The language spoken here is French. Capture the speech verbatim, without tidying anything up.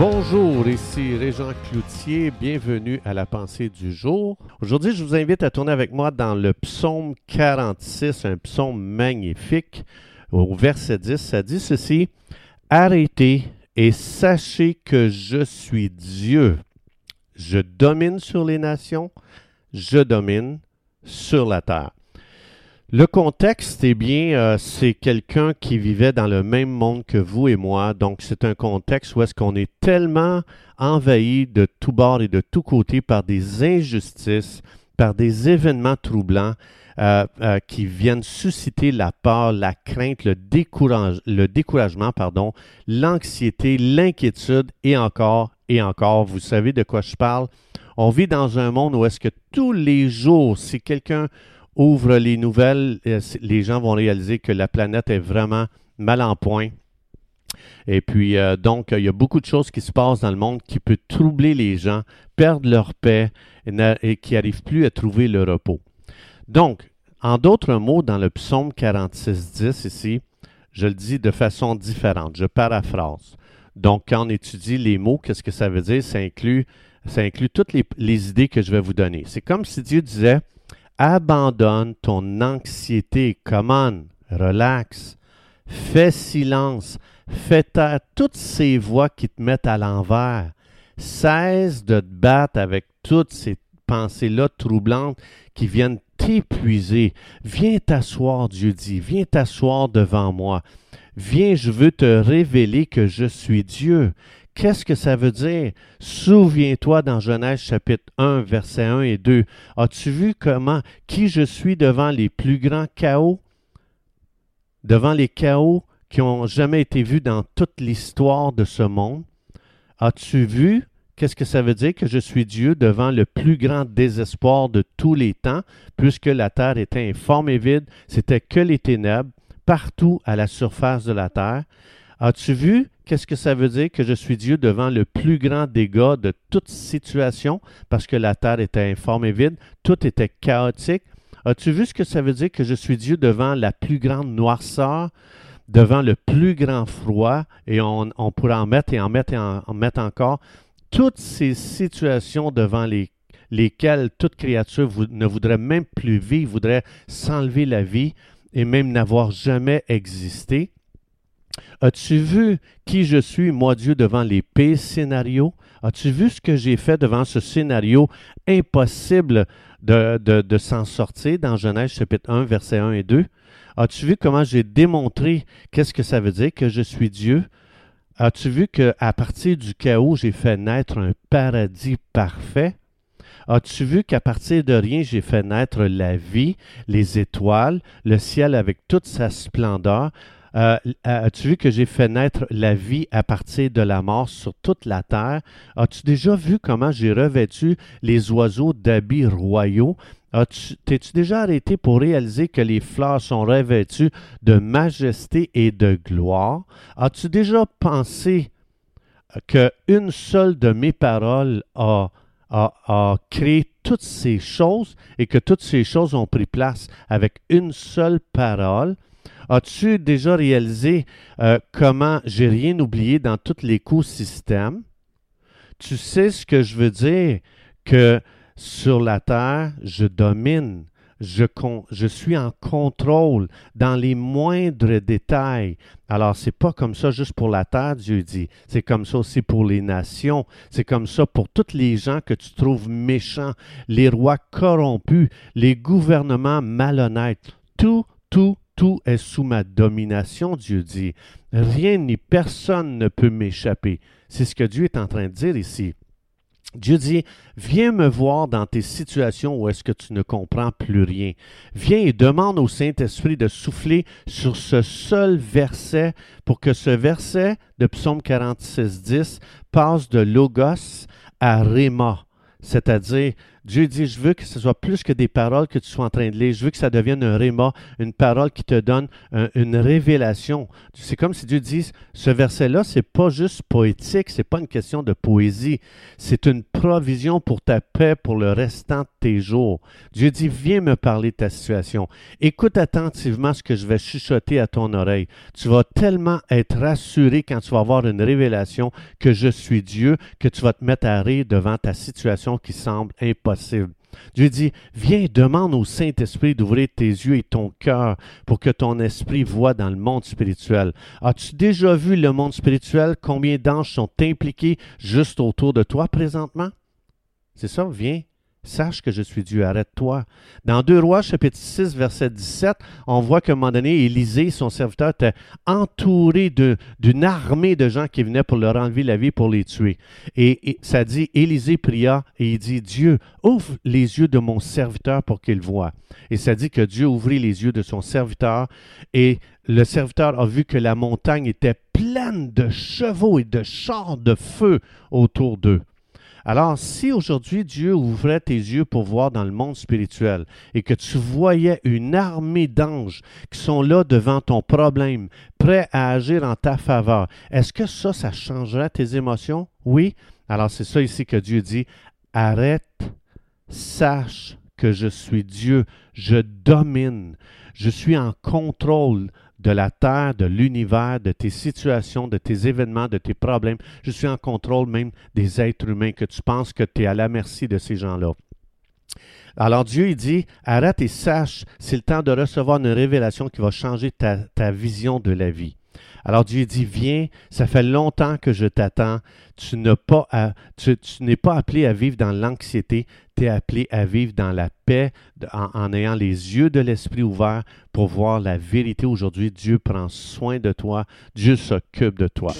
Bonjour, ici Réjean Cloutier, bienvenue à la Pensée du jour. Aujourd'hui, je vous invite à tourner avec moi dans le psaume quarante-six, un psaume magnifique. Au verset dix, ça dit ceci, « Arrêtez et sachez que je suis Dieu. Je domine sur les nations, je domine sur la terre. » Le contexte, eh bien, euh, c'est quelqu'un qui vivait dans le même monde que vous et moi. Donc, c'est un contexte où est-ce qu'on est tellement envahi de tous bords et de tous côtés par des injustices, par des événements troublants euh, euh, qui viennent susciter la peur, la crainte, le, décourage, le découragement, pardon, l'anxiété, l'inquiétude et encore et encore. Vous savez de quoi je parle. On vit dans un monde où est-ce que tous les jours, si quelqu'un ouvre les nouvelles, les gens vont réaliser que la planète est vraiment mal en point. Et puis, euh, donc, il y a beaucoup de choses qui se passent dans le monde qui peuvent troubler les gens, perdre leur paix et, et qui n'arrivent plus à trouver le repos. Donc, en d'autres mots, dans le psaume quarante-six dix ici, je le dis de façon différente, je paraphrase. Donc, quand on étudie les mots, qu'est-ce que ça veut dire? Ça inclut, ça inclut toutes les, les idées que je vais vous donner. C'est comme si Dieu disait... Abandonne ton anxiété, come on, relax, fais silence, fais taire toutes ces voix qui te mettent à l'envers. Cesse de te battre avec toutes ces pensées-là troublantes qui viennent t'épuiser. Viens t'asseoir, Dieu dit, viens t'asseoir devant moi. Viens, je veux te révéler que je suis Dieu. Qu'est-ce que ça veut dire? Souviens-toi dans Genèse chapitre un, versets un et deux. As-tu vu comment, qui je suis devant les plus grands chaos? Devant les chaos qui n'ont jamais été vus dans toute l'histoire de ce monde? As-tu vu, qu'est-ce que ça veut dire que je suis Dieu devant le plus grand désespoir de tous les temps, puisque la terre était informe et vide, c'était que les ténèbres, partout à la surface de la terre? As-tu vu qu'est-ce que ça veut dire que je suis Dieu devant le plus grand dégât de toute situation parce que la terre était informe et vide, tout était chaotique? As-tu vu ce que ça veut dire que je suis Dieu devant la plus grande noirceur, devant le plus grand froid, et on, on pourrait en mettre et en mettre et en, en mettre encore, toutes ces situations devant les, lesquelles toute créature vous, ne voudrait même plus vivre, voudrait s'enlever la vie et même n'avoir jamais existé? As-tu vu qui je suis, moi Dieu, devant les pires scénarios? As-tu vu ce que j'ai fait devant ce scénario impossible de, de, de s'en sortir dans Genèse chapitre un, versets un et deux? As-tu vu comment j'ai démontré qu'est-ce que ça veut dire que je suis Dieu? As-tu vu qu'à partir du chaos, j'ai fait naître un paradis parfait? As-tu vu qu'à partir de rien, j'ai fait naître la vie, les étoiles, le ciel avec toute sa splendeur? Euh, as-tu vu que j'ai fait naître la vie à partir de la mort sur toute la terre? As-tu déjà vu comment j'ai revêtu les oiseaux d'habits royaux? As-tu, t'es-tu déjà arrêté pour réaliser que les fleurs sont revêtues de majesté et de gloire? As-tu déjà pensé qu'une seule de mes paroles a... A, a créé toutes ces choses et que toutes ces choses ont pris place avec une seule parole? As-tu déjà réalisé euh, comment j'ai rien oublié dans tout l'écosystème? Tu sais ce que je veux dire, que sur la terre, je domine. Je, con, je suis en contrôle dans les moindres détails. Alors, c'est pas comme ça juste pour la terre, Dieu dit. C'est comme ça aussi pour les nations. C'est comme ça pour tous les gens que tu trouves méchants, les rois corrompus, les gouvernements malhonnêtes. Tout, tout, tout est sous ma domination, Dieu dit. Rien ni personne ne peut m'échapper. C'est ce que Dieu est en train de dire ici. Dieu dit, viens me voir dans tes situations où est-ce que tu ne comprends plus rien. Viens et demande au Saint-Esprit de souffler sur ce seul verset pour que ce verset de Psaume quarante-six dix passe de Logos à Réma, c'est-à-dire Dieu dit, je veux que ce soit plus que des paroles que tu sois en train de lire. Je veux que ça devienne un réma, une parole qui te donne un, une révélation. C'est comme si Dieu dit, ce verset-là, c'est pas juste poétique, c'est pas une question de poésie. C'est une provision pour ta paix pour le restant de tes jours. Dieu dit, viens me parler de ta situation. Écoute attentivement ce que je vais chuchoter à ton oreille. Tu vas tellement être rassuré quand tu vas avoir une révélation que je suis Dieu, que tu vas te mettre à rire devant ta situation qui semble impossible. Dieu dit, viens, demande au Saint-Esprit d'ouvrir tes yeux et ton cœur pour que ton esprit voie dans le monde spirituel. As-tu déjà vu le monde spirituel? Combien d'anges sont impliqués juste autour de toi présentement? C'est ça, viens. Sache que je suis Dieu, arrête-toi. Dans deux Rois, chapitre six, verset dix-sept, on voit qu'à un moment donné, Élisée, son serviteur, était entouré d'une armée de gens qui venaient pour leur enlever la vie, pour les tuer. Et, et ça dit, Élisée pria et il dit, Dieu, ouvre les yeux de mon serviteur pour qu'il voie. Et ça dit que Dieu ouvrit les yeux de son serviteur et le serviteur a vu que la montagne était pleine de chevaux et de chars de feu autour d'eux. Alors, si aujourd'hui Dieu ouvrait tes yeux pour voir dans le monde spirituel et que tu voyais une armée d'anges qui sont là devant ton problème, prêts à agir en ta faveur, est-ce que ça, ça changerait tes émotions? Oui. Alors, c'est ça ici que Dieu dit, arrête, sache que je suis Dieu, je domine, je suis en contrôle de la terre, de l'univers, de tes situations, de tes événements, de tes problèmes. Je suis en contrôle même des êtres humains que tu penses que tu es à la merci de ces gens-là. Alors Dieu, il dit, arrête et sache, c'est le temps de recevoir une révélation qui va changer ta, ta vision de la vie. Alors Dieu dit, viens, ça fait longtemps que je t'attends, tu n'as pas à, tu, tu n'es pas appelé à vivre dans l'anxiété, tu es appelé à vivre dans la paix, en, en ayant les yeux de l'esprit ouverts pour voir la vérité aujourd'hui. Dieu prend soin de toi, Dieu s'occupe de toi.